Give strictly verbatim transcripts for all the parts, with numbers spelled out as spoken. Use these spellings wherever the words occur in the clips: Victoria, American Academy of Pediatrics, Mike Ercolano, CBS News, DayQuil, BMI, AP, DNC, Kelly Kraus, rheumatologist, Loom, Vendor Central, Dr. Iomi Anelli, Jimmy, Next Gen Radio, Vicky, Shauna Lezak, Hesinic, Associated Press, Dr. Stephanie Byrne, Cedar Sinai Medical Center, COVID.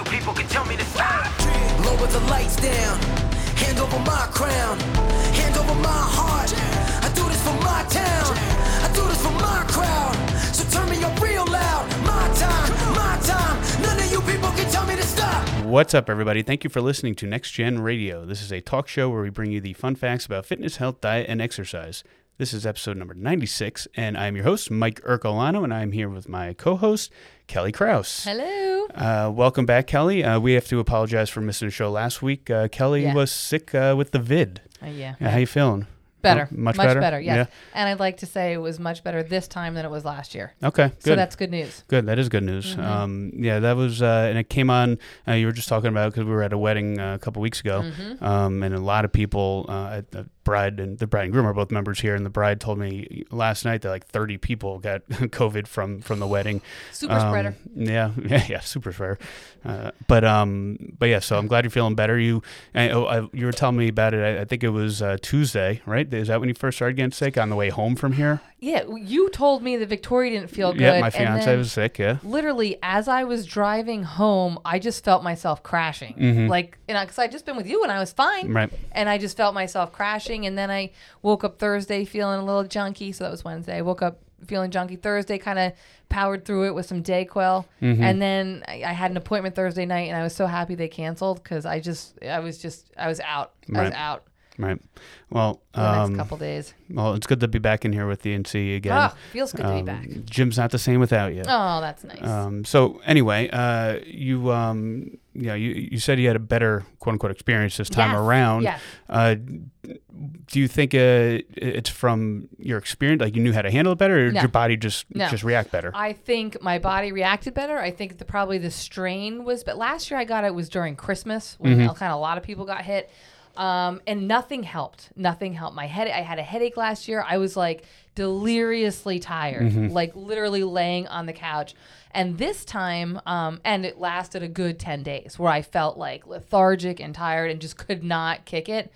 you people can tell me to stop. Lower the lights down, hand over my crown, hand over my heart. I do this for my town, I do this for my crowd. So turn me up real loud. My time, my time, none of you people can tell me to stop. What's up, everybody? Thank you for listening to Next Gen Radio. This is a talk show where we bring you the fun facts about fitness, health, diet, and exercise. This is episode number ninety-six, and I'm your host, Mike Ercolano, and I'm here with my co-host, Kelly Kraus. Hello. Uh, welcome back, Kelly. Uh, we have to apologize for missing the show last week. Uh, Kelly yeah. was sick uh, with the vid. Uh, yeah. Uh, how you feeling? Better. Oh, much, much better? Much better, yes. Yeah. And I'd like to say it was much better this time than it was last year. Okay, good. So that's good news. Good, that is good news. Mm-hmm. Um, yeah, that was, uh, and it came on, uh, you were just talking about it because we were at a wedding uh, a couple weeks ago, mm-hmm. um, and a lot of people uh, at the bride and the bride and groom are both members here, and the bride told me last night that like thirty people got COVID from from the wedding. Super um, spreader. Yeah, yeah, yeah, super spreader. Uh, but um, but yeah, so I'm glad you're feeling better. You I, oh, I, you were telling me about it. I, I think it was uh, Tuesday, right? Is that when you first started getting sick on the way home from here? Yeah, you told me that Victoria didn't feel good. Yeah, my fiance was sick. Yeah, literally as I was driving home, I just felt myself crashing. Mm-hmm. Like, you know, because I'd just been with you and I was fine, right? And I just felt myself crashing. And then I woke up Thursday feeling a little junky. So that was Wednesday. I woke up feeling junky Thursday, kind of powered through it with some DayQuil. Mm-hmm. And then I, I had an appointment Thursday night, and I was so happy they canceled because I just, I was just, I was out. Right. I was out. Right. Well, the um, next couple days. Well, it's good to be back in here with D N C again. Oh, feels good um, to be back. Jim's not the same without you. Oh, that's nice. Um, so anyway, uh, you, um, you know, you, you said you had a better quote unquote experience this time yes. around. Yes. Uh, do you think uh, it's from your experience, like you knew how to handle it better, or no. did your body just no. just react better? I think my body reacted better. I think the, probably the strain was, but last year I got it was during Christmas when mm-hmm. kind of a lot of people got hit. Um, and nothing helped. Nothing helped. My head. I had a headache last year. I was like deliriously tired, mm-hmm. like literally laying on the couch. And this time, um, and it lasted a good ten days where I felt like lethargic and tired and just could not kick it.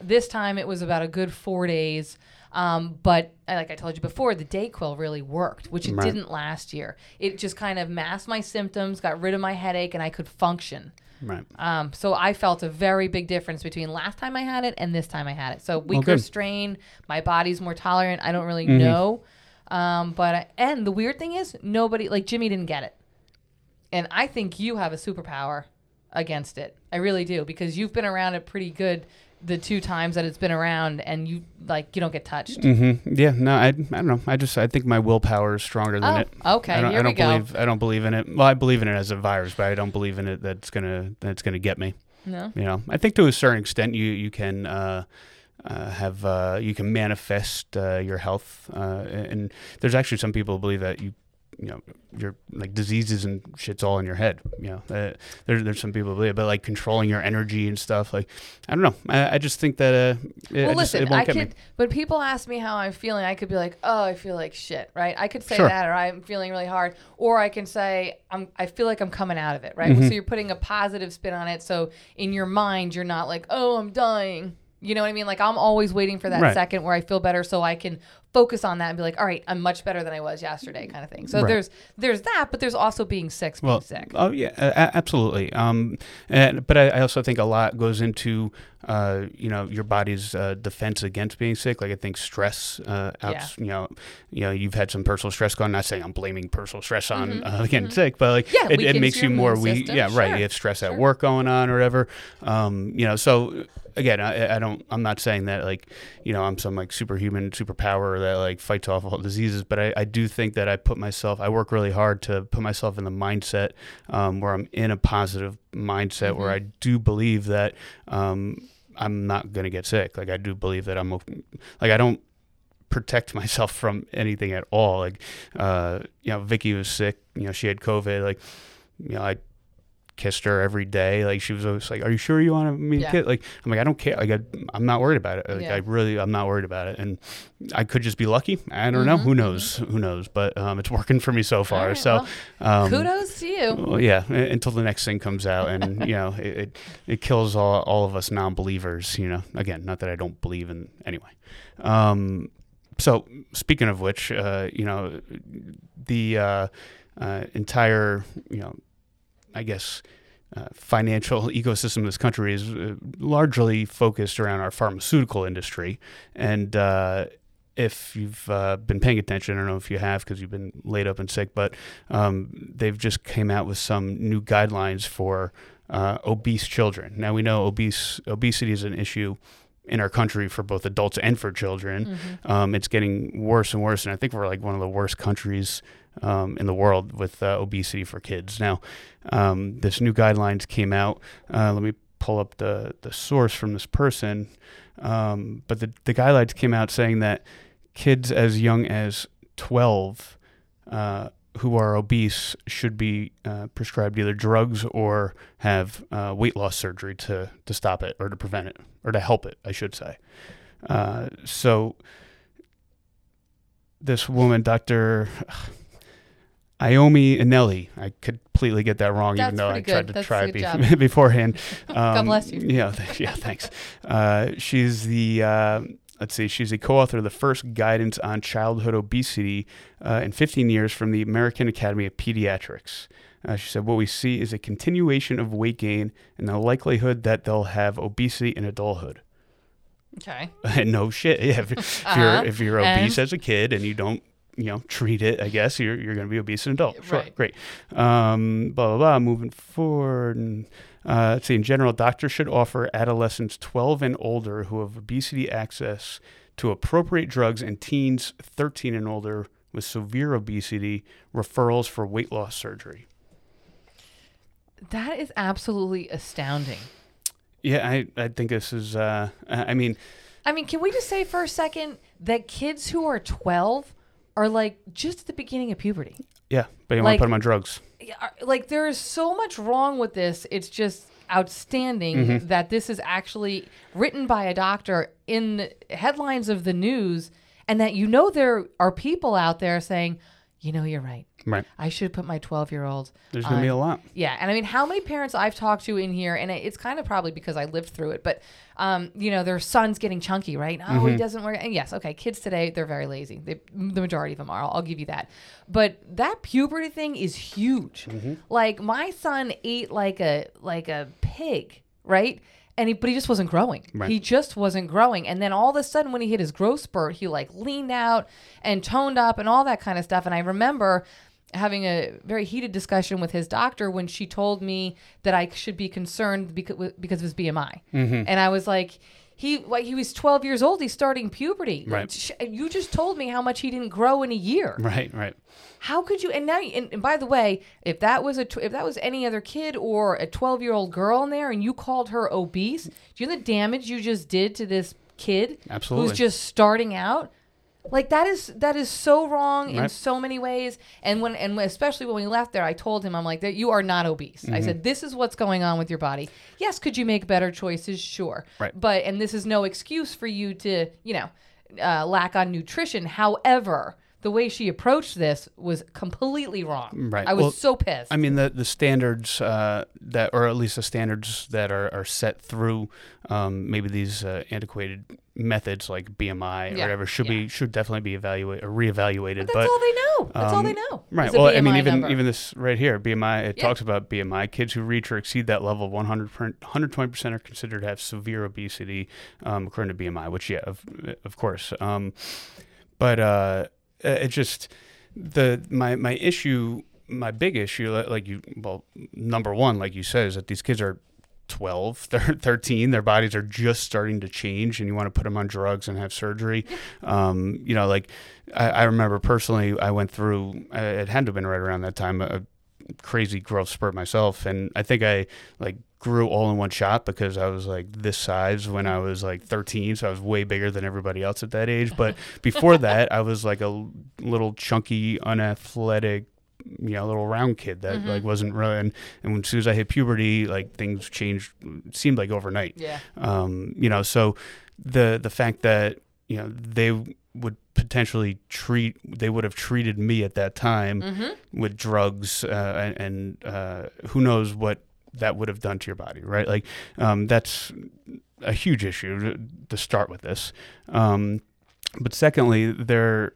This time it was about a good four days. Um, but like I told you before, the DayQuil really worked, which it right. didn't last year. It just kind of masked my symptoms, got rid of my headache, and I could function. Right. Um, so I felt a very big difference between last time I had it and this time I had it. So weaker okay. strain, my body's more tolerant. I don't really mm-hmm. know. Um, but I, and the weird thing is nobody, like Jimmy didn't get it. And I think you have a superpower against it. I really do, because you've been around it pretty good the two times that it's been around, and you like you don't get touched. Mm-hmm. Yeah, no, I, I don't know. I just I think my willpower is stronger than oh, it. Okay, I don't, here I don't we go. Believe, I don't believe in it. Well, I believe in it as a virus, but I don't believe in it that it's gonna that it's gonna get me. No, you know, I think to a certain extent you you can uh, uh, have uh, you can manifest uh, your health, uh, and there's actually some people who believe that you. You know, your like diseases and shit's all in your head. You know, uh, there, there's some people who believe, but like controlling your energy and stuff. Like, I don't know. I, I just think that. Uh, it, well, I listen, just, it won't I get could. Me. When people ask me how I'm feeling, I could be like, "Oh, I feel like shit," right? I could say sure. that, or I'm feeling really hard, or I can say, "I'm. I feel like I'm coming out of it," right? Mm-hmm. So you're putting a positive spin on it. So in your mind, you're not like, "Oh, I'm dying." You know what I mean? Like, I'm always waiting for that right. second where I feel better so I can focus on that and be like, all right, I'm much better than I was yesterday kind of thing. So right. there's there's that, but there's also being sick, being well, sick. Oh, yeah, uh, absolutely. Um, and, but I, I also think a lot goes into, uh, you know, your body's uh, defense against being sick. Like, I think stress, uh, outs, yeah. you know, you know, you've had some personal stress going. Not saying I'm blaming personal stress on mm-hmm, uh, getting mm-hmm. sick, but like yeah, it, it makes you more weak. Yeah, sure. right. You have stress sure. at work going on or whatever. Um, you know, so... Again, I, I don't. I'm not saying that like, you know, I'm some like superhuman superpower that like fights off all diseases. But I, I do think that I put myself. I work really hard to put myself in the mindset um, where I'm in a positive mindset mm-hmm. where I do believe that um, I'm not gonna get sick. Like I do believe that I'm. Like I don't protect myself from anything at all. Like uh, you know, Vicky was sick. You know, she had COVID. Like you know, I. kissed her every day. Like she was always like, "Are you sure you want me to yeah. kiss?" Like I'm like, I don't care. Like I, I'm not worried about it. Like yeah. I really, I'm not worried about it. And I could just be lucky. I don't mm-hmm. know. Who knows? Mm-hmm. Who knows? But um, it's working for me so far. Right, so well, um, kudos to you. Well, yeah. Until the next thing comes out, and you know, it, it it kills all all of us non-believers. You know, again, not that I don't believe in anyway. Um, so speaking of which, uh, you know, the uh, uh, entire you know. I guess Uh, financial ecosystem of this country is uh, largely focused around our pharmaceutical industry. And uh, if you've uh, been paying attention, I don't know if you have because you've been laid up and sick, but um, they've just came out with some new guidelines for uh, obese children. Now we know obese obesity is an issue in our country for both adults and for children. Mm-hmm. Um, it's getting worse and worse. And I think we're like one of the worst countries um, in the world with uh, obesity for kids. Now, um, this new guidelines came out. Uh, let me pull up the, the source from this person. Um, but the, the guidelines came out saying that kids as young as twelve uh, who are obese should be uh, prescribed either drugs or have uh, weight loss surgery to, to stop it or to prevent it or to help it, I should say. Uh, so this woman, Doctor Iomi Anelli, I completely get that wrong, That's even though I good. tried to That's try it be- beforehand. Um, God bless you. Yeah, th- yeah thanks. Uh, she's the... Uh, Let's see, she's a co-author of the first guidance on childhood obesity uh, in fifteen years from the American Academy of Pediatrics. Uh, she said, what we see is a continuation of weight gain and the likelihood that they'll have obesity in adulthood. Okay. No shit. Yeah, if, if uh-huh. you're, if you're obese and? as a kid and you don't, you know, treat it, I guess, you're you're going to be obese in adult. Sure, right. Great. Um, blah, blah, blah, moving forward. And, uh, let's see, in general, doctors should offer adolescents twelve and older who have obesity access to appropriate drugs, and teens thirteen and older with severe obesity referrals for weight loss surgery. That is absolutely astounding. Yeah, I, I think this is, uh, I mean... I mean, can we just say for a second that kids who are twelve... are like just at the beginning of puberty. Yeah, but you like, want to put them on drugs. Like there is so much wrong with this. It's just outstanding mm-hmm. that this is actually written by a doctor in the headlines of the news, and that you know there are people out there saying, you know, you're right. Right. I should put my twelve-year-old. There's going to be a lot. Yeah, and I mean, how many parents I've talked to in here, and it's kind of probably because I lived through it, but, um, you know, their son's getting chunky, right? Oh, mm-hmm. he doesn't work. And yes, okay, kids today, they're very lazy. They, the majority of them are. I'll, I'll give you that. But that puberty thing is huge. Mm-hmm. Like, my son ate like a like a pig, right? And he, but he just wasn't growing. Right. He just wasn't growing. And then all of a sudden when he hit his growth spurt, he like leaned out and toned up and all that kind of stuff. And I remember having a very heated discussion with his doctor when she told me that I should be concerned because, because of his B M I. Mm-hmm. And I was like, he like, he was twelve years old. He's starting puberty. Right. You just told me how much he didn't grow in a year. Right, right. How could you? And now, and, and by the way, if that was a tw- if that was any other kid or a twelve-year-old girl in there, and you called her obese, do you know the damage you just did to this kid? Absolutely. Who's just starting out? Like that is that is so wrong right. in so many ways. And when and especially when we left there, I told him, I'm like, you are not obese. Mm-hmm. I said, this is what's going on with your body. Yes, could you make better choices? Sure. Right. But and this is no excuse for you to you know uh, lack on nutrition. However, the way she approached this was completely wrong. Right. I was well, so pissed. I mean, the the standards uh, that, or at least the standards that are, are set through um, maybe these uh, antiquated methods like B M I yeah. or whatever should yeah. be should definitely be evaluated or reevaluated. But that's but, all they know. That's um, all they know. Right. Well, I mean, even number. even this right here, B M I. It yeah. talks about B M I. Kids who reach or exceed that level of one hundred, one hundred twenty percent are considered to have severe obesity um, according to B M I. Which, yeah, of of course. Um, but. Uh, Uh, it just the my my issue my big issue like you well number one like you said is that these kids are twelve, thirteen, their bodies are just starting to change, and you want to put them on drugs and have surgery. um you know like I, I remember personally I went through uh, it had to have been right around that time a crazy growth spurt myself, and I think I like grew all in one shot because I was like this size when I was like thirteen, so I was way bigger than everybody else at that age. But before that, I was like a little chunky, unathletic, you know, little round kid that mm-hmm. like wasn't really. And, and as soon as I hit puberty, like things changed, seemed like overnight. Yeah. Um. You know, so the the fact that you know they would potentially treat they would have treated me at that time mm-hmm. with drugs uh, and, and uh, who knows what that would have done to your body, right? Like, um, that's a huge issue to, to start with this. Um, but secondly, their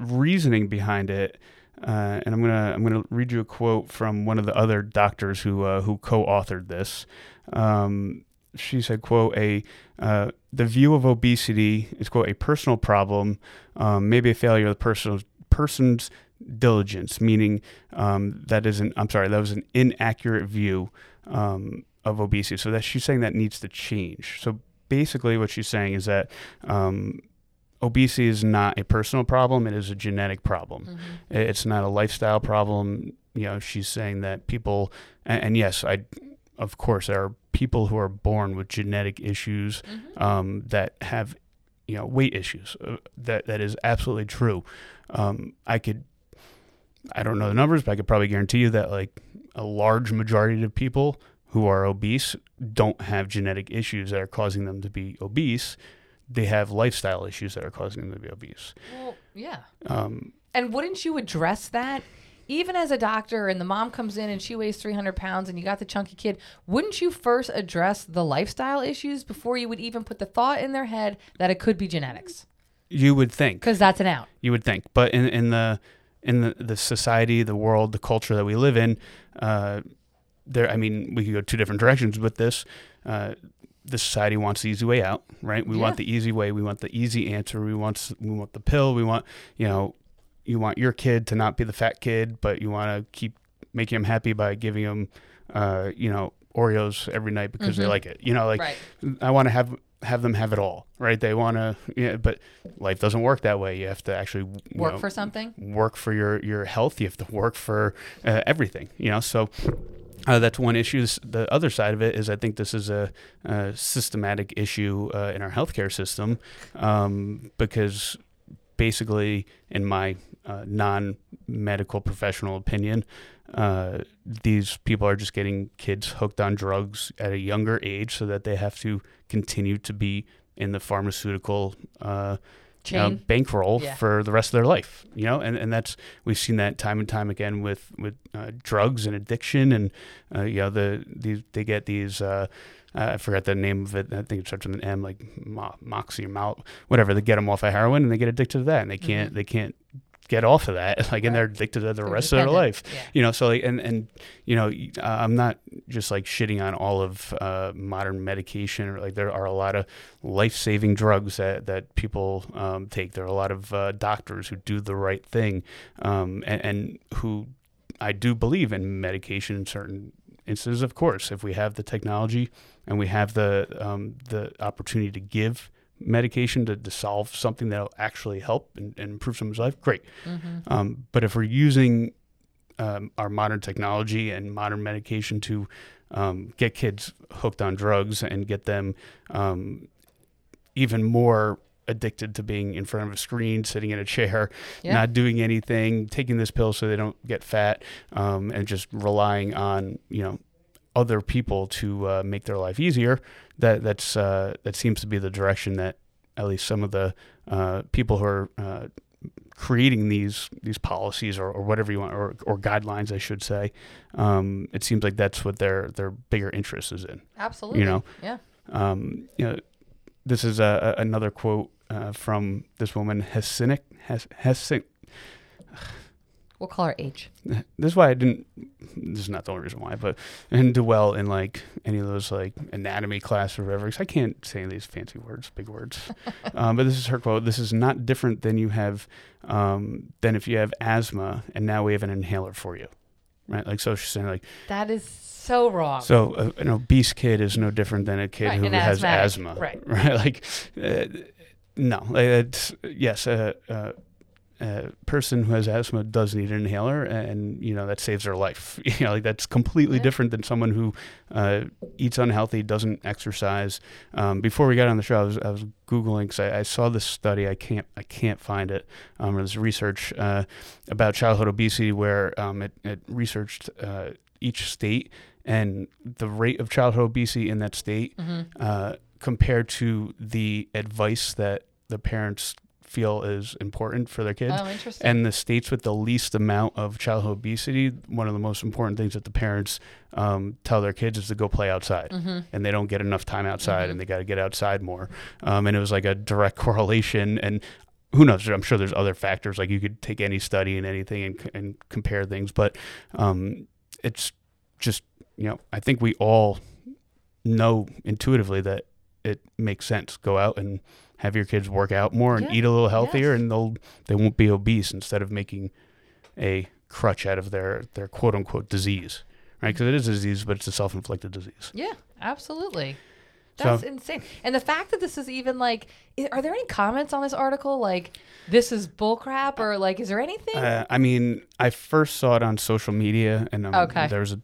reasoning behind it Uh, and I'm gonna I'm gonna read you a quote from one of the other doctors who uh, who co-authored this. Um, she said, "quote a uh, the view of obesity is quote a personal problem, um, maybe a failure of the person's person's diligence, meaning um, that isn't I'm sorry that was an inaccurate view um, of obesity." So that she's saying that needs to change. So basically, what she's saying is that. Um, Obesity is not a personal problem. It is a genetic problem. Mm-hmm. It's not a lifestyle problem. You know, she's saying that people, and, and yes, I, of course, there are people who are born with genetic issues mm-hmm. um, that have, you know, weight issues. Uh, that that is absolutely true. Um, I could, I don't know the numbers, but I could probably guarantee you that like a large majority of people who are obese don't have genetic issues that are causing them to be obese. They have lifestyle issues that are causing them to be obese. Well, yeah. Um, and wouldn't you address that? Even as a doctor and the mom comes in and she weighs three hundred pounds and you got the chunky kid, wouldn't you first address the lifestyle issues before you would even put the thought in their head that it could be genetics? You would think. Because that's an out. You would think. But in, in the in the, the society, the world, the culture that we live in, uh, there. I mean, we could go two different directions with this. Uh The society wants the easy way out, right? We yeah. want the easy way. We want the easy answer. We want we want the pill. We want, you know, you want your kid to not be the fat kid, but you want to keep making him happy by giving him, uh, you know, Oreos every night because mm-hmm. they like it. You know, like right. I want to have have them have it all, right? They want to, yeah, but life doesn't work that way. You have to actually you work know, for something. Work for your your health. You have to work for uh, everything. You know, so. Uh, that's one issue. The other side of it is I think this is a, a systematic issue uh, in our healthcare system um, because basically, in my uh, non-medical professional opinion, uh, these people are just getting kids hooked on drugs at a younger age so that they have to continue to be in the pharmaceutical uh You know, bankroll yeah. for the rest of their life, you know, and, and that's, we've seen that time and time again with, with uh, drugs and addiction and, uh, you know, the, these, they get these, uh, uh, I forgot the name of it. I think it starts with an M, like mo- Moxie or Mal, whatever. They get them off of heroin and they get addicted to that and they can't, mm-hmm. they can't get off of that. Like, and they're addicted to that the they're rest dependent. Of their life, yeah. you know, so like, and, and, you know, uh, I'm not just like shitting on all of uh, modern medication or like there are a lot of life-saving drugs that, that people um, take. There are a lot of uh, doctors who do the right thing um, and, and who I do believe in medication in certain instances, of course, if we have the technology and we have the, um, the opportunity to give medication to, to solve something that'll actually help and, and improve someone's life, great. Mm-hmm. Um, but if we're using um, our modern technology and modern medication to um, get kids hooked on drugs and get them um, even more addicted to being in front of a screen, sitting in a chair, yeah. not doing anything, taking this pill so they don't get fat, um, and just relying on, you know, other people to uh, make their life easier, that that's uh, that seems to be the direction that at least some of the uh, people who are uh, creating these these policies or, or whatever you want or, or guidelines, I should say, um, it seems like that's what their their bigger interest is in. Absolutely, you know, yeah. Um, you know, this is a, a, another quote uh, from this woman Hesinic Hes Hesinic. We'll call her H. This is why I didn't, this is not the only reason why, but I didn't do well in like any of those like anatomy class or whatever, because I can't say any of these fancy words, big words. um, but this is her quote. This is not different than you have, um, than if you have asthma and now we have an inhaler for you, right? Like, so she's saying like. That is so wrong. So uh, an obese kid is no different than a kid right, who has asthma. Right. Right. Like, uh, no, like it's, yes. Uh, uh, A uh, person who has asthma does need an inhaler, and you know that saves their life. You know, like that's completely yeah. different than someone who uh, eats unhealthy, doesn't exercise. Um, before we got on the show, I was, I was googling because I, I saw this study. I can't, I can't find it. Um, or this research uh, about childhood obesity, where um, it, it researched uh, each state and the rate of childhood obesity in that state mm-hmm. uh, compared to the advice that the parents. Feel is important for their kids. Oh, interesting. And the states with the least amount of childhood obesity, one of the most important things that the parents um, tell their kids is to go play outside. Mm-hmm. And they don't get enough time outside mm-hmm. and they got to get outside more. Um, and it was like a direct correlation. And who knows? I'm sure there's other factors. Like you could take any study and anything and, and compare things, but um, it's just, you know, I think we all know intuitively that it makes sense. Go out and have your kids work out more and yeah. eat a little healthier, yes. and they'll they won't be obese instead of making a crutch out of their their quote unquote disease, right? Because mm-hmm. it is a disease, but it's a self-inflicted disease. Yeah, absolutely. That's so insane. And the fact that this is even like, are there any comments on this article? Like, this is bullcrap, or like, is there anything? Uh, I mean, I first saw it on social media, and um, okay. there's a,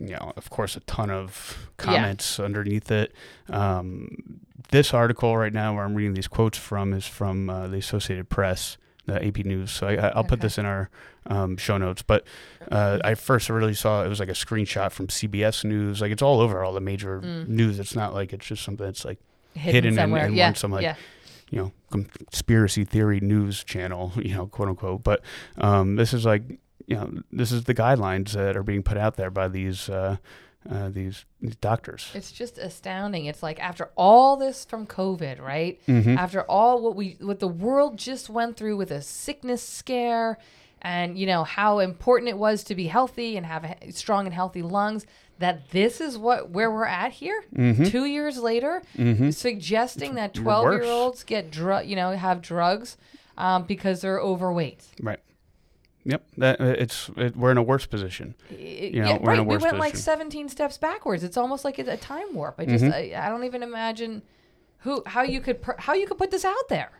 you know, of course, a ton of comments yeah. underneath it. Um, this article right now, where I'm reading these quotes from, is from uh, the Associated Press, the A P News. So I, I'll okay. put this in our um, show notes. But uh, I first really saw it was like a screenshot from C B S News. Like it's all over all the major mm. news. It's not like it's just something that's like hidden, hidden in, in yeah. one some like yeah. you know conspiracy theory news channel, you know, quote unquote. But um, this is like. You know, this is the guidelines that are being put out there by these uh, uh, these, these doctors. It's just astounding. It's like after all this from COVID, right? Mm-hmm. After all what we what the world just went through with a sickness scare, and you know how important it was to be healthy and have strong and healthy lungs. That this is what where we're at here. Mm-hmm. Two years later, mm-hmm. suggesting that twelve-year-olds get drug, you know, have drugs um, because they're overweight. Right. Yep, that it's it, we're in a worse position. You know, yeah, we're right. in a worse we went position. Like seventeen steps backwards. It's almost like a time warp. I just mm-hmm. I, I don't even imagine who how you could per, how you could put this out there.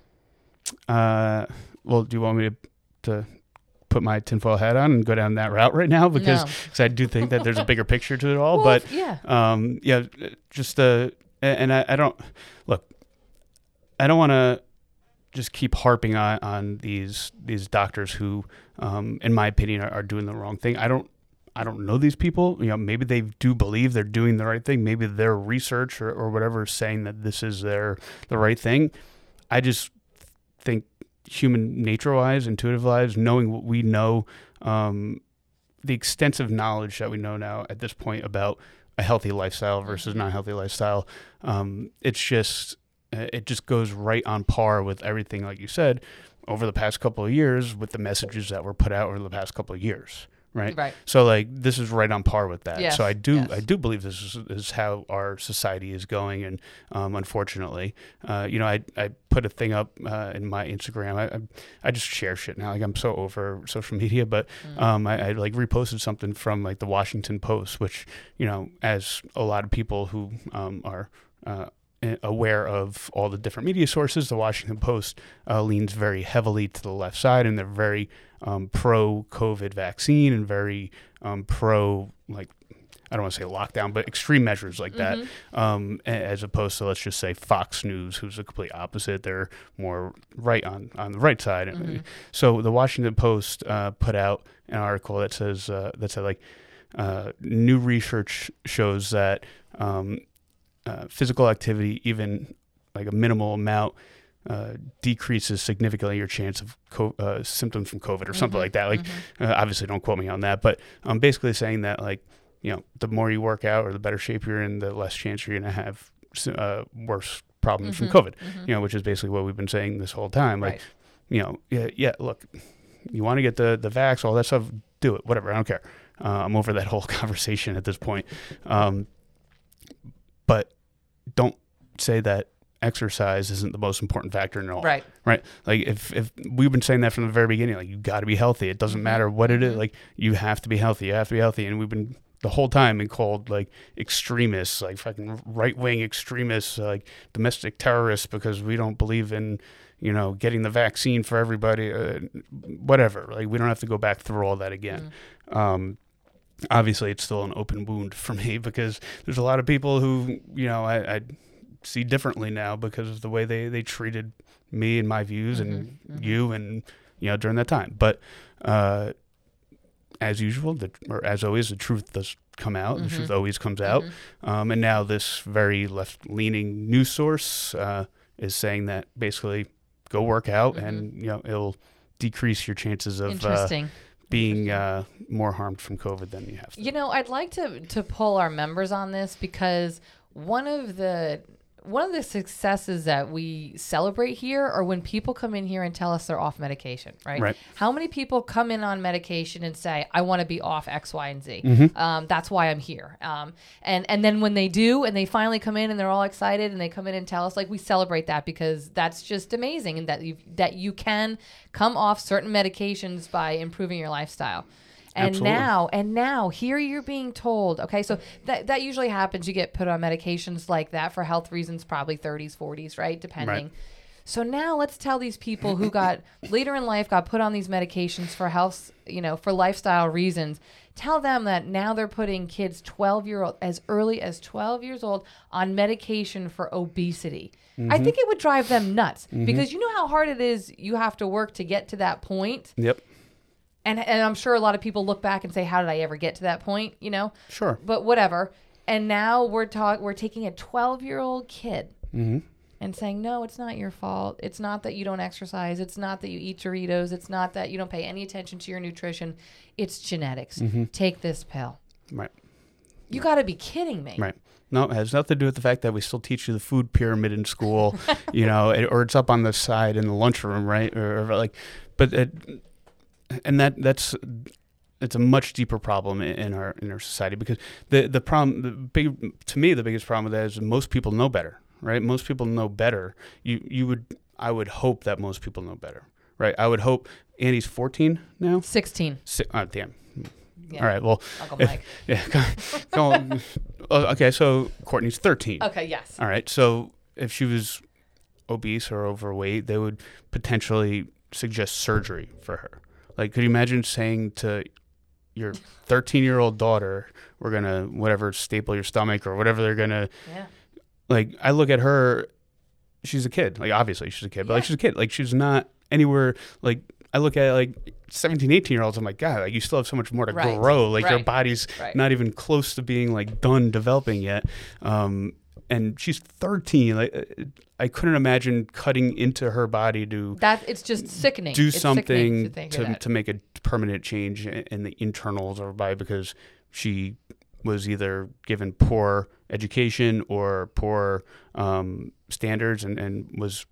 Uh, well, do you want me to to put my tinfoil hat on and go down that route right now? Because no. cause I do think that there's a bigger picture to it all. Well, but yeah, um, yeah, just uh, and I, I don't look. I don't want to. Just keep harping on, on these these doctors who, um, in my opinion, are, are doing the wrong thing. I don't I don't know these people. You know, maybe they do believe they're doing the right thing. Maybe their research or, or whatever is saying that this is their the right thing. I just think human nature-wise, intuitive-wise, knowing what we know, um, the extensive knowledge that we know now at this point about a healthy lifestyle versus not healthy lifestyle, um, it's just... It just goes right on par with everything, like you said, over the past couple of years with the messages that were put out over the past couple of years, right? Right. So, like, this is right on par with that. Yes. So I do yes. I do believe this is, is how our society is going, and um, unfortunately, uh, you know, I I put a thing up uh, in my Instagram. I, I I just share shit now. Like, I'm so over social media, but mm. um, I, I, like, reposted something from, like, the Washington Post, which, you know, as a lot of people who um, are... Uh, aware of all the different media sources, the Washington Post uh, leans very heavily to the left side, and they're very um, pro-COVID vaccine and very um, pro, like, I don't want to say lockdown, but extreme measures like mm-hmm. that, um, as opposed to, let's just say, Fox News, who's the complete opposite. They're more right on, on the right side. Mm-hmm. So the Washington Post uh, put out an article that says, uh, that said, like, uh, new research shows that um, Uh, physical activity, even like a minimal amount, uh, decreases significantly your chance of co- uh, symptoms from COVID or mm-hmm. something like that. Like, mm-hmm. uh, obviously, don't quote me on that, but I'm basically saying that, like, you know, the more you work out or the better shape you're in, the less chance you're going to have uh, worse problems mm-hmm. from COVID, mm-hmm. you know, which is basically what we've been saying this whole time. Like, right. you know, yeah, yeah, look, you want to get the, the vax, all that stuff, do it, whatever. I don't care. Uh, I'm over that whole conversation at this point. Um, but don't say that exercise isn't the most important factor in all. Right. Right. Like if, if we've been saying that from the very beginning, like you got to be healthy. It doesn't matter what it is. Like you have to be healthy. You have to be healthy. And we've been the whole time been called like extremists, like fucking right wing extremists, like domestic terrorists, because we don't believe in, you know, getting the vaccine for everybody, uh, whatever. Like we don't have to go back through all that again. Mm. Um, Obviously, it's still an open wound for me because there's a lot of people who, you know, I, I see differently now because of the way they, they treated me and my views mm-hmm, and mm-hmm. you and, you know, during that time. But uh, as usual, the, or as always, the truth does come out. Mm-hmm. The truth always comes out. Mm-hmm. Um, and now this very left-leaning news source uh, is saying that basically go work out mm-hmm. and, you know, it'll decrease your chances of... Interesting. Uh, being uh, more harmed from COVID than you have to. You know, I'd like to, to poll our members on this because one of the one of the successes that we celebrate here are when people come in here and tell us they're off medication, right? Right. How many people come in on medication and say, I want to be off X, Y, and Z? Mm-hmm. Um, that's why I'm here. Um, and, and then when they do, and they finally come in and they're all excited and they come in and tell us, like, we celebrate that because that's just amazing, and that you, that you can come off certain medications by improving your lifestyle. And Absolutely. now, and now here you're being told, okay, so that that usually happens. You get put on medications like that for health reasons, probably thirties, forties, right? Depending. Right. So now let's tell these people who got later in life, got put on these medications for health, you know, for lifestyle reasons. Tell them that now they're putting kids twelve year old as early as twelve years old on medication for obesity. Mm-hmm. I think it would drive them nuts mm-hmm. because you know how hard it is. You have to work to get to that point. Yep. And and I'm sure a lot of people look back and say, how did I ever get to that point? You know? Sure. But whatever. And now we're talk we're taking a twelve-year-old kid mm-hmm. and saying, no, it's not your fault. It's not that you don't exercise. It's not that you eat Doritos. It's not that you don't pay any attention to your nutrition. It's genetics. Mm-hmm. Take this pill. Right. You right. got to be kidding me. Right. No, it has nothing to do with the fact that we still teach you the food pyramid in school, you know, or it's up on the side in the lunchroom, right? Or, or like, but... It, And that that's it's a much deeper problem in our in our society, because the the problem the big to me the biggest problem with that is most people know better, right? Most people know better. You you would I would hope that most people know better, right? I would hope. Andy's fourteen now. Sixteen. Si- oh, damn. Yeah. All right. Well, Uncle Mike. If, yeah. Go, go okay. So Courtney's thirteen. Okay. Yes. All right. So if she was obese or overweight, they would potentially suggest surgery for her. Like, could you imagine saying to your thirteen-year-old daughter, we're going to, whatever, staple your stomach or whatever they're going to, yeah. like, I look at her, she's a kid. Like, obviously she's a kid, but, yeah. like, she's a kid. Like, she's not anywhere, like, I look at, like, seventeen, eighteen-year-olds, I'm like, God, like, you still have so much more to right. grow. Like, right. your body's right. not even close to being, like, done developing yet. Um, and she's thirteen. Like, I couldn't imagine cutting into her body to that. It's just sickening. Do it's something sickening to, to, to make a permanent change in the internals of her body, because she was either given poor education or poor um, standards, and, and was,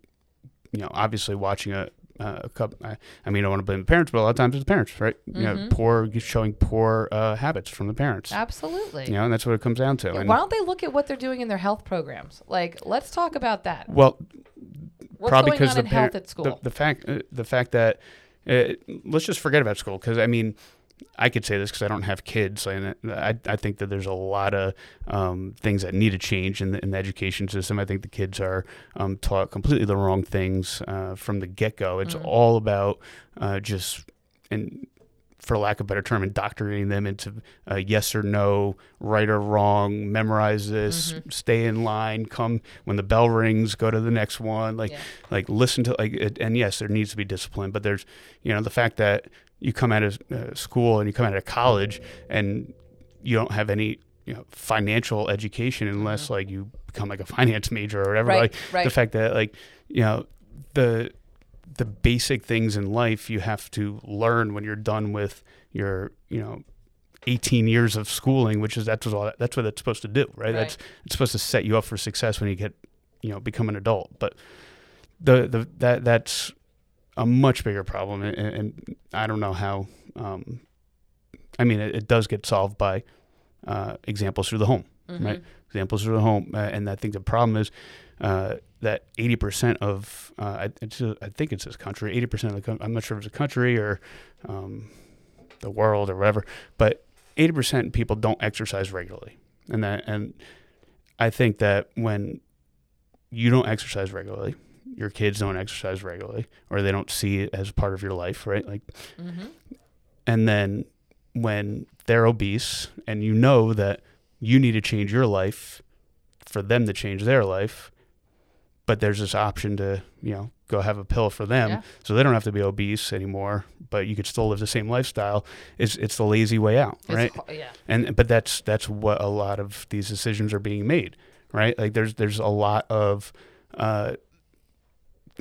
you know, obviously watching a a couple. I, I mean, I don't want to blame the parents, but a lot of times it's the parents, right? Mm-hmm. You know, poor showing poor uh, habits from the parents. Absolutely. You know, and that's what it comes down to. Yeah, and why don't they look at what they're doing in their health programs? Like, let's talk about that. Well, what's probably because the par- health at school? The, the fact, uh, the fact that uh, let's just forget about school, because I mean, I could say this because I don't have kids, and I I think that there's a lot of um, things that need to change in the, in the education system. I think the kids are um, taught completely the wrong things uh, from the get-go. It's mm-hmm. all about uh, just, and for lack of a better term, indoctrinating them into uh, yes or no, right or wrong, memorize this, mm-hmm. stay in line, come when the bell rings, go to the next one, like yeah. like listen to like it, and yes, there needs to be discipline, but there's, you know, the fact that you come out of uh, school and you come out of college and you don't have any, you know, financial education unless mm-hmm. like you become like a finance major or whatever. Right, like right. the fact that, like, you know, the the basic things in life you have to learn when you're done with your, you know, eighteen years of schooling, which is that's all that's what that's supposed to do, right? right? That's it's supposed to set you up for success when you get, you know, become an adult. But the the that that's a much bigger problem, and, and I don't know how. Um, I mean, it, it does get solved by uh, examples through the home, mm-hmm. right? Examples through the home, uh, and I think the problem is uh, that eighty percent of, uh, I, I think it's this country, eighty percent of the country, I'm not sure if it's a country or um, the world or whatever, but eighty percent of people don't exercise regularly, and that, and I think that when you don't exercise regularly, your kids don't exercise regularly, or they don't see it as part of your life, right? Like, mm-hmm. and then when they're obese and you know that you need to change your life for them to change their life, but there's this option to, you know, go have a pill for them yeah. so they don't have to be obese anymore, but you could still live the same lifestyle. It's it's the lazy way out, right? It's, yeah. And but that's that's what a lot of these decisions are being made, right? Like there's there's a lot of uh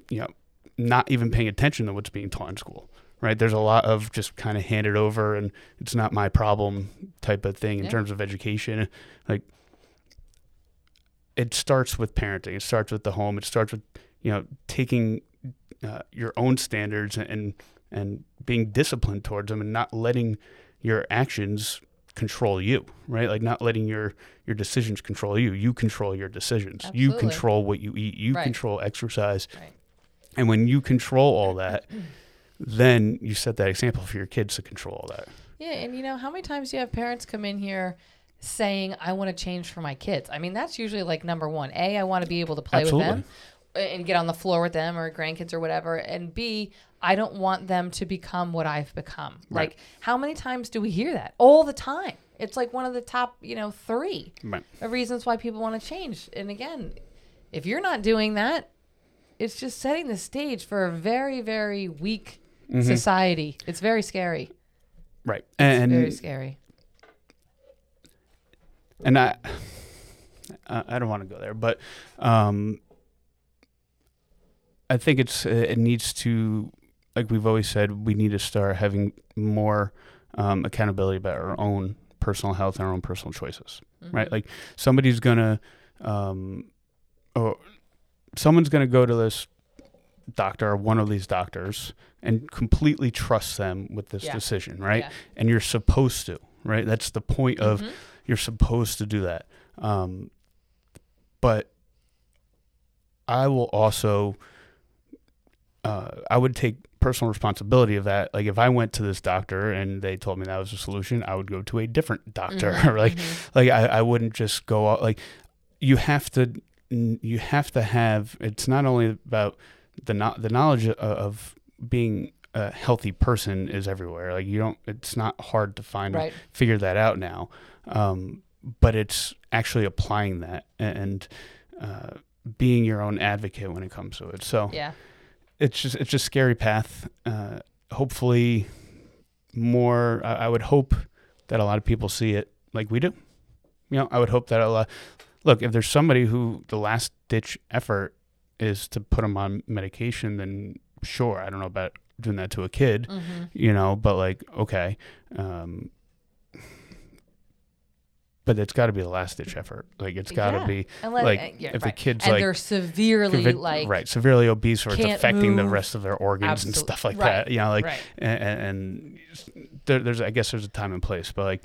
you know, not even paying attention to what's being taught in school, right? There's a lot of just kind of hand it over and it's not my problem type of thing in yeah. terms of education. Like, it starts with parenting. It starts with the home. It starts with, you know, taking uh, your own standards and and being disciplined towards them, and not letting your actions control you, right? Like not letting your, your decisions control you. You control your decisions. Absolutely. You control what you eat. You right. control exercise. Right. And when you control all that, then you set that example for your kids to control all that. Yeah. And you know, how many times do you have parents come in here saying, I want to change for my kids? I mean, that's usually like number one. A, I want to be able to play Absolutely. With them and get on the floor with them or grandkids or whatever. And B, I don't want them to become what I've become. Right. Like how many times do we hear that? All the time. It's like one of the top, you know, three right. of reasons why people want to change. And again, if you're not doing that, it's just setting the stage for a very, very weak mm-hmm. society. It's very scary. Right. And it's very scary. And I, I don't want to go there, but, um, I think it's, it needs to, like we've always said, we need to start having more um, accountability about our own personal health and our own personal choices, mm-hmm. right? Like somebody's going to, um, or someone's going to go to this doctor or one of these doctors and completely trust them with this yeah. decision, right? Yeah. And you're supposed to, right? That's the point of mm-hmm. you're supposed to do that. Um, but I will also... Uh, I would take personal responsibility of that. Like if I went to this doctor and they told me that was the solution, I would go to a different doctor. Mm-hmm. like, mm-hmm. like I, I wouldn't just go out. Like you have to, you have to have, it's not only about the, no, the knowledge of, of being a healthy person is everywhere. Like you don't, it's not hard to find, right. figure that out now. Um, but it's actually applying that and, uh, being your own advocate when it comes to it. So, yeah. It's just it's just a scary path. Uh, hopefully, more. I, I would hope that a lot of people see it like we do. You know, I would hope that a lot. Look, if there's somebody who the last ditch effort is to put them on medication, then sure. I don't know about doing that to a kid. Mm-hmm. You know, but like okay, um, but it's got to be the last ditch effort. Like it's got to yeah. be Unless, like uh, yeah, if right. the kid's and like they're severely convi- like right severely obese or it's affecting move. the rest of their organs Absolutely. and stuff like right. that. You know, like right. and, and there, there's I guess there's a time and place, but like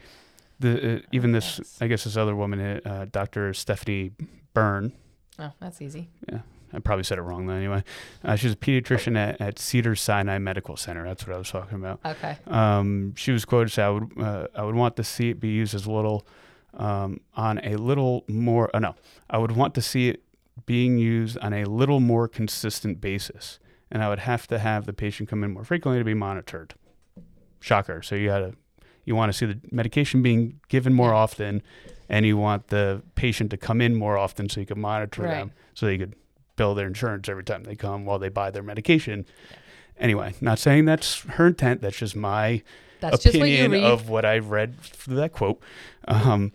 the uh, even oh, this yes. I guess this other woman, uh, Doctor Stephanie Byrne. Oh, that's easy. Yeah, I probably said it wrong though. Anyway, uh, she's a pediatrician at, at Cedar Sinai Medical Center. That's what I was talking about. Okay. Um, she was quoted saying, "I would uh, I would want to see it be used as little." Um, on a little more, oh no, I would want to see it being used on a little more consistent basis, and I would have to have the patient come in more frequently to be monitored. Shocker! So you gotta, you want to see the medication being given more often, and you want the patient to come in more often so you can monitor right. them, so they could bill their insurance every time they come while they buy their medication. Yeah. Anyway, not saying that's her intent. That's just my. That's opinion just what of what I've read through that quote. Um,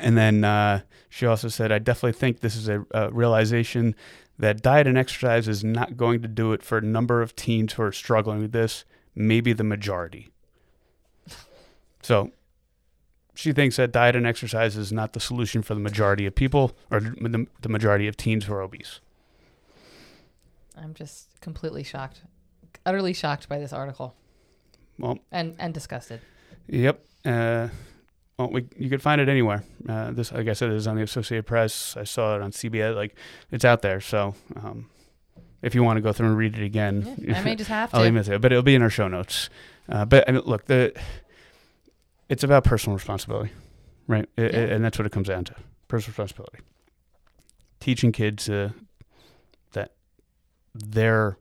and then uh, she also said, I definitely think this is a, a realization that diet and exercise is not going to do it for a number of teens who are struggling with this, maybe the majority. So she thinks that diet and exercise is not the solution for the majority of people or the, the majority of teens who are obese. I'm just completely shocked, utterly shocked by this article. Well, and and disgusted. Yep. Uh, well, we, you could find it anywhere. Uh, this, like I said, is on the Associated Press. I saw it on C B S. Like, it's out there. So, um, if you want to go through and read it again, yeah, I may just have to. I'll admit it, but it'll be in our show notes. Uh, but I mean, look, the it's about personal responsibility, right? It, yeah. it, and that's what it comes down to: personal responsibility. Teaching kids uh, that they're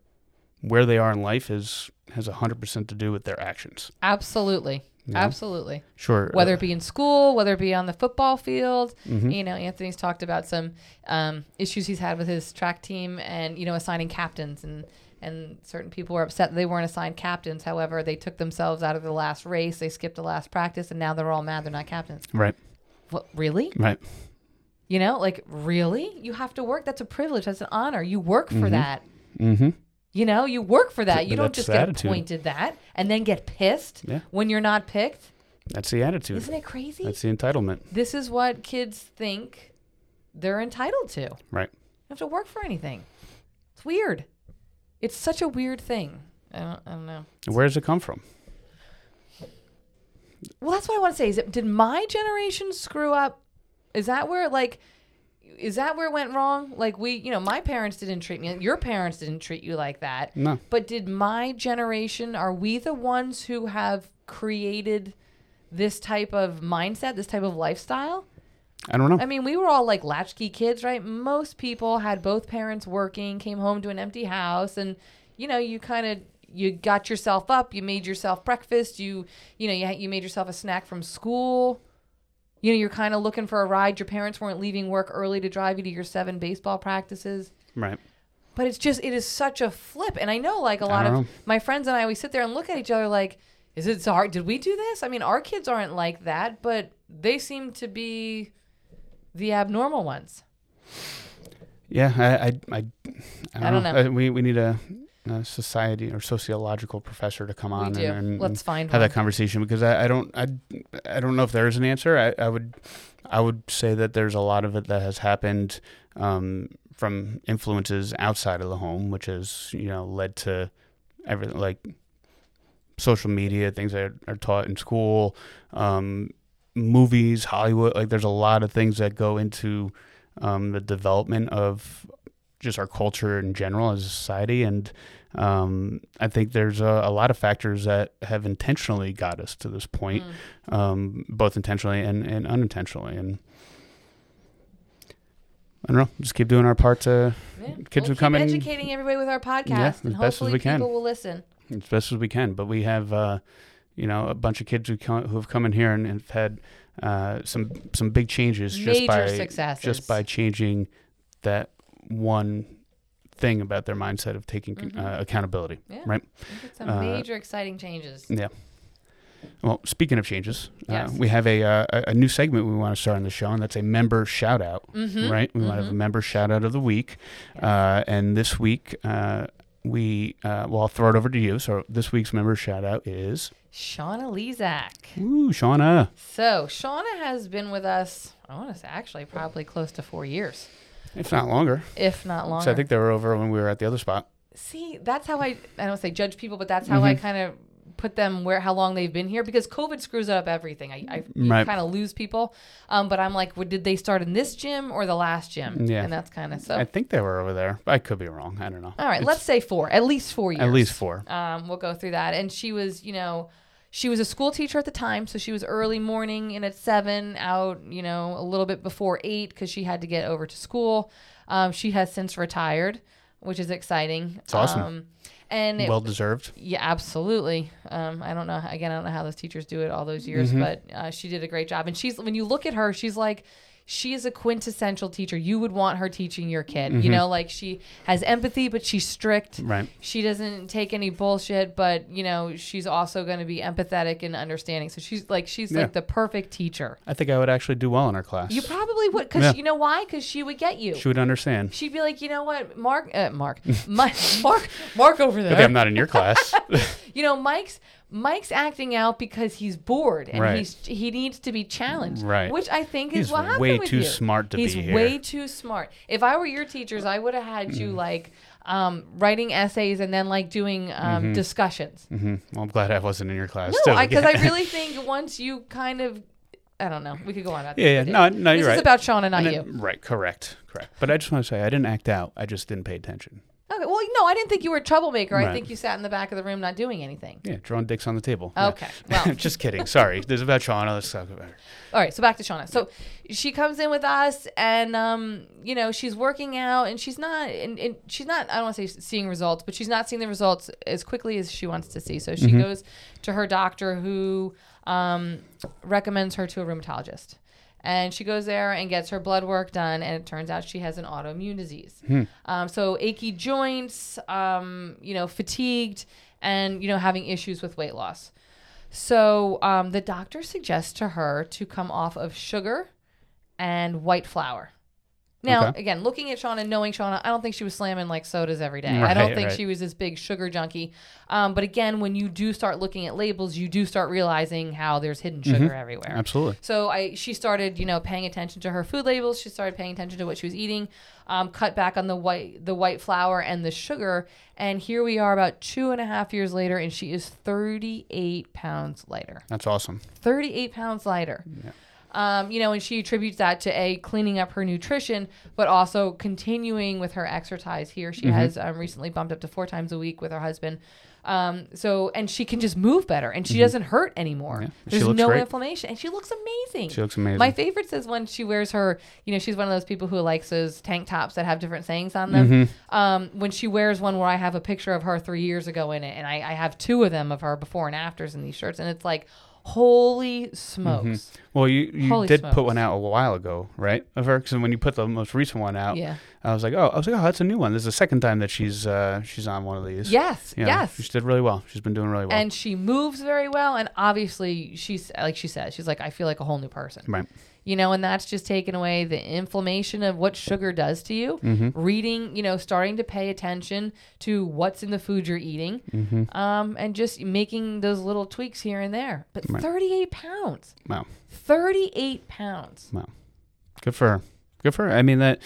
where they are in life is has one hundred percent to do with their actions. Absolutely. You know? Absolutely. Sure. Whether uh, it be in school, whether it be on the football field. Mm-hmm. You know, Anthony's talked about some um, issues he's had with his track team and, you know, assigning captains. And, and certain people were upset that they weren't assigned captains. However, they took themselves out of the last race. They skipped the last practice, and now they're all mad they're not captains. Right. What? Really? Right. You know, like, really? You have to work. That's a privilege. That's an honor. You work for mm-hmm. that. Mm-hmm. You know, you work for that. You don't just get pointed at and then get pissed yeah. when you're not picked. That's the attitude. Isn't it crazy? That's the entitlement. This is what kids think they're entitled to. Right. You don't have to work for anything. It's weird. It's such a weird thing. I don't, I don't know. Where does it come from? Well, that's what I want to say. Is it, did my generation screw up? Is that where, like, is that where it went wrong? Like, we, you know, my parents didn't treat me. Your parents didn't treat you like that. No. But did my generation, are we the ones who have created this type of mindset, this type of lifestyle? I don't know. I mean, we were all like latchkey kids, right? Most people had both parents working, came home to an empty house, and, you know, you kind of, you got yourself up, you made yourself breakfast, you, you know, you, you made yourself a snack from school. You know, you're kind of looking for a ride. Your parents weren't leaving work early to drive you to your seven baseball practices. Right. But it's just, it is such a flip. And I know, like, a lot of know. my friends and I, we sit there and look at each other like, is it so hard? Did we do this? I mean, our kids aren't like that, but they seem to be the abnormal ones. Yeah, I, I, I, I, don't, I don't know. know. I, we, we need a... a society or sociological professor to come on and, and Let's find have one. that conversation, because I, I don't I, I don't know if there is an answer. I, I would I would say that there's a lot of it that has happened um, from influences outside of the home, which has, you know, led to everything like social media, things that are, are taught in school, um, movies, Hollywood. Like, there's a lot of things that go into um, the development of just our culture in general as a society. And um, I think there's a, a lot of factors that have intentionally got us to this point, mm. um, both intentionally and, and unintentionally. And I don't know, just keep doing our part to yeah. kids we'll who come in. Educating everybody with our podcast, yeah, as and best hopefully as we people can. will listen. As best as we can. But we have, uh, you know, a bunch of kids who come, who have come in here and, and have had uh, some, some big changes. Major just by, successes. Just by changing that one thing about their mindset of taking mm-hmm. uh, accountability, yeah. right? Some uh, major exciting changes. Yeah. Well, speaking of changes, yes. uh, we have a uh, a new segment we want to start on the show, and that's a member shout out, mm-hmm. right? We mm-hmm. want to have a member shout out of the week. Yes. Uh, and this week, uh, we, uh, well, I'll throw it over to you. So this week's member shout out is Shauna Lezak. Ooh, Shauna. So Shauna has been with us, I want to say actually probably close to four years. If not longer. If not longer. So I think they were over when we were at the other spot. See, that's how I, I don't say judge people, but that's how mm-hmm. I kind of put them where, how long they've been here, because COVID screws up everything. I, I right. kind of lose people. Um, but I'm like, well, did they start in this gym or the last gym? Yeah. And that's kind of so. I think they were over there. I could be wrong. I don't know. All right. It's, let's say four, at least four years. At least four. Um, we'll go through that. And she was, you know, she was a school teacher at the time, so she was early morning and at seven, out, you know, a little bit before eight because she had to get over to school. Um, she has since retired, which is exciting. It's awesome. Um, and well it, deserved. Yeah, absolutely. Um, I don't know. Again, I don't know how those teachers do it all those years, mm-hmm. but uh, she did a great job. And she's when you look at her, she's like, she is a quintessential teacher. You would want her teaching your kid. Mm-hmm. You know, like, she has empathy, but she's strict. Right. She doesn't take any bullshit, but, you know, she's also going to be empathetic and understanding. So she's like, she's yeah. like the perfect teacher. I think I would actually do well in her class. You probably would. Because yeah. you know why? Because she would get you. She would understand. She'd be like, you know what? Mark, uh, Mark, my, Mark, Mark over there. Okay, I'm not in your class. You know, Mike's. Mike's acting out because he's bored and right. he's he needs to be challenged, right. which I think is he's what happened with you. He's way too smart to he's be here. He's way too smart. If I were your teachers, I would have had mm. you like um, writing essays and then like doing um, mm-hmm. discussions. Mm-hmm. Well, I'm glad I wasn't in your class. No, because I, yeah. I really think once you kind of, I don't know, we could go on about yeah, this. Yeah, no, no, you're this right. This is about Shauna, not then, you. Right, correct, correct. But I just want to say I didn't act out. I just didn't pay attention. Okay. Well, no, I didn't think you were a troublemaker. Right. I think you sat in the back of the room not doing anything. Yeah, drawing dicks on the table. Okay. Yeah. Well, just kidding. Sorry. This is about Shauna. Let's talk about her. All right. So back to Shauna. So she comes in with us, and um, you know, she's working out, and she's not, and, and she's not. I don't want to say seeing results, but she's not seeing the results as quickly as she wants to see. So she mm-hmm. goes to her doctor, who um, recommends her to a rheumatologist. And she goes there and gets her blood work done, and it turns out she has an autoimmune disease. Hmm. Um, so achy joints, um, you know, fatigued, and, you know, having issues with weight loss. So um, the doctor suggests to her to come off of sugar and white flour. Now, okay. again, looking at Shauna, knowing Shauna, I don't think she was slamming like sodas every day. Right, I don't think right. she was this big sugar junkie. Um, but again, when you do start looking at labels, you do start realizing how there's hidden sugar mm-hmm. everywhere. Absolutely. So I, she started, you know, paying attention to her food labels. She started paying attention to what she was eating, um, cut back on the white, the white flour and the sugar. And here we are about two and a half years later, and she is thirty-eight pounds lighter. That's awesome. thirty-eight pounds lighter. Yeah. Um, you know, and she attributes that to A, cleaning up her nutrition, but also continuing with her exercise here. She mm-hmm. has um, recently bumped up to four times a week with her husband. Um, so, and she can just move better, and she mm-hmm. doesn't hurt anymore. Yeah. There's no great. inflammation, and she looks amazing. She looks amazing. My favorite is when she wears her, you know, she's one of those people who likes those tank tops that have different sayings on them. Mm-hmm. Um, when she wears one where I have a picture of her three years ago in it, and I, I have two of them of her before and afters in these shirts, and it's like, holy smokes. Mm-hmm. Well, you, you holy did smokes. put one out a while ago, right? Of her, because when you put the most recent one out, yeah. I was like, oh, I was like, oh, that's a new one. This is the second time that she's uh, she's on one of these. Yes, you know, yes. She did really well. She's been doing really well. And she moves very well. And obviously, she's like she said, she's like, I feel like a whole new person. Right. You know, and that's just taking away the inflammation of what sugar does to you. Mm-hmm. Reading, you know, starting to pay attention to what's in the food you're eating, mm-hmm. um, and just making those little tweaks here and there. But right. thirty-eight pounds. Wow. thirty-eight pounds. Wow. Good for her. Good for her. I mean, that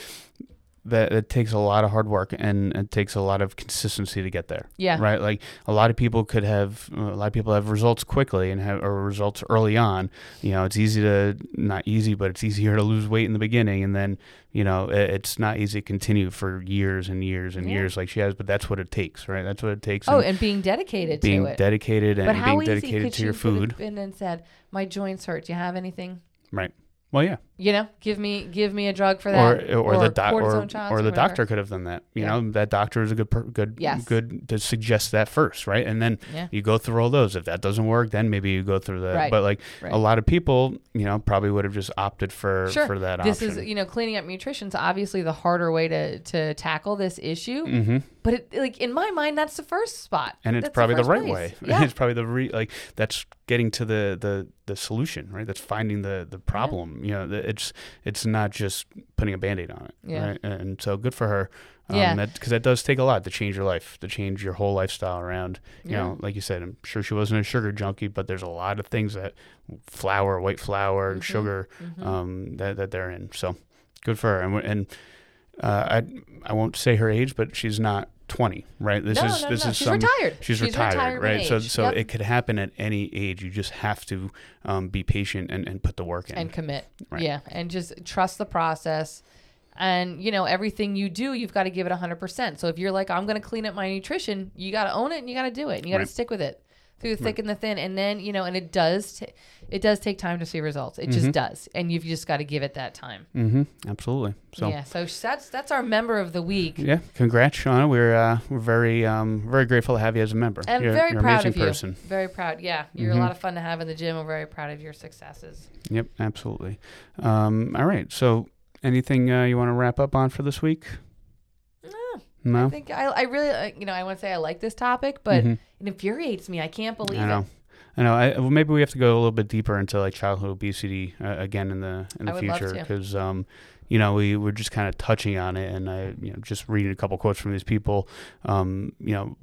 that it takes a lot of hard work, and it takes a lot of consistency to get there. Yeah. Right. Like a lot of people could have, a lot of people have results quickly and have or results early on. You know, it's easy to, not easy, but it's easier to lose weight in the beginning. And then, you know, it, it's not easy to continue for years and years and yeah. years like she has, but that's what it takes. Right. That's what it takes. Oh, and, and being dedicated being to it. Being dedicated and being dedicated to your food. But how easy could she have been and said, my joints hurt. Do you have anything? Right. Well, yeah. You know, give me give me a drug for that, or or, or the doc- or, or the doctor could have done that. You yeah. know, that doctor is a good per- good yes. good to suggest that first, right? And then yeah. you go through all those. If that doesn't work, then maybe you go through that. Right. But like right. a lot of people, you know, probably would have just opted for sure. for that this option. This is, you know, cleaning up nutrition's obviously the harder way to to tackle this issue. Mm-hmm. But it, like in my mind, that's the first spot, and it's that's probably the, the right place. way. Yeah. It's probably the re- like that's getting to the the the solution, right? That's finding the the problem. Yeah. You know. The, It's it's not just putting a Band-Aid on it, yeah. right? And so good for her, um, yeah. Because that, that does take a lot to change your life, to change your whole lifestyle around. You yeah. know, like you said, I'm sure she wasn't a sugar junkie, but there's a lot of things that flour, white flour, and mm-hmm. sugar mm-hmm. Um, that that they're in. So good for her, and and uh, I I won't say her age, but she's not twenty, right? This no, is no, this no. is she's some, retired. She's, she's retired, retired right? Age. So so yep. it could happen at any age. You just have to um, be patient and, and put the work in and commit, right? Yeah, and just trust the process. And you know, everything you do, you've got to give it a hundred percent. So if you're like, I'm going to clean up my nutrition, you got to own it and you got to do it. And you got to right. stick with it through the thick right. and the thin. And then you know, and it does t- it does take time to see results. It mm-hmm. just does, and you've just got to give it that time. Mm-hmm. Absolutely. So yeah, so that's that's our member of the week. Yeah, congrats, Shauna. We're uh, we're very um, very grateful to have you as a member. And you're, very you're proud an amazing of you. Person. Very proud. Yeah, you're mm-hmm. a lot of fun to have in the gym. We're very proud of your successes. Yep, absolutely. Um, all right. So, anything uh, you want to wrap up on for this week? No. No. I think I I really uh, you know I want to say I like this topic, but mm-hmm. it infuriates me. I can't believe I know. it. I know. I, well, maybe we have to go a little bit deeper into like childhood obesity uh, again in the in the I future, because um, you know, we were just kind of touching on it, and I you know just reading a couple quotes from these people. Um, you know,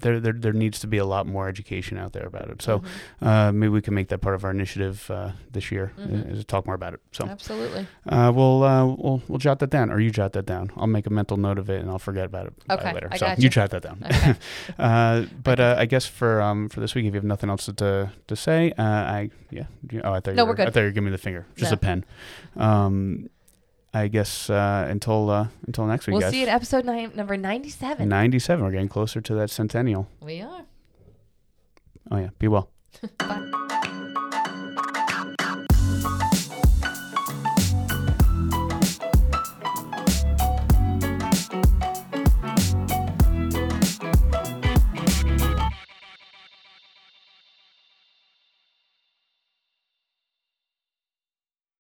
there there there needs to be a lot more education out there about it. So mm-hmm. uh, maybe we can make that part of our initiative uh, this year, mm-hmm. is to talk more about it. So absolutely. Uh, we'll uh, we'll we'll jot that down, or you jot that down. I'll make a mental note of it, and I'll forget about it okay. later. I so got you. you jot that down. Okay. uh, but uh, I guess for um for this week, if you have nothing else to to, to say, uh, I yeah. Oh, I thought no, you were, we're good. I thought you were giving me the finger, just no. a pen. Um. I guess uh, until uh, until next week, we'll guys. We'll see you in episode nine, number ninety-seven. ninety-seven. We're getting closer to that centennial. We are. Oh, yeah. Be well. Bye.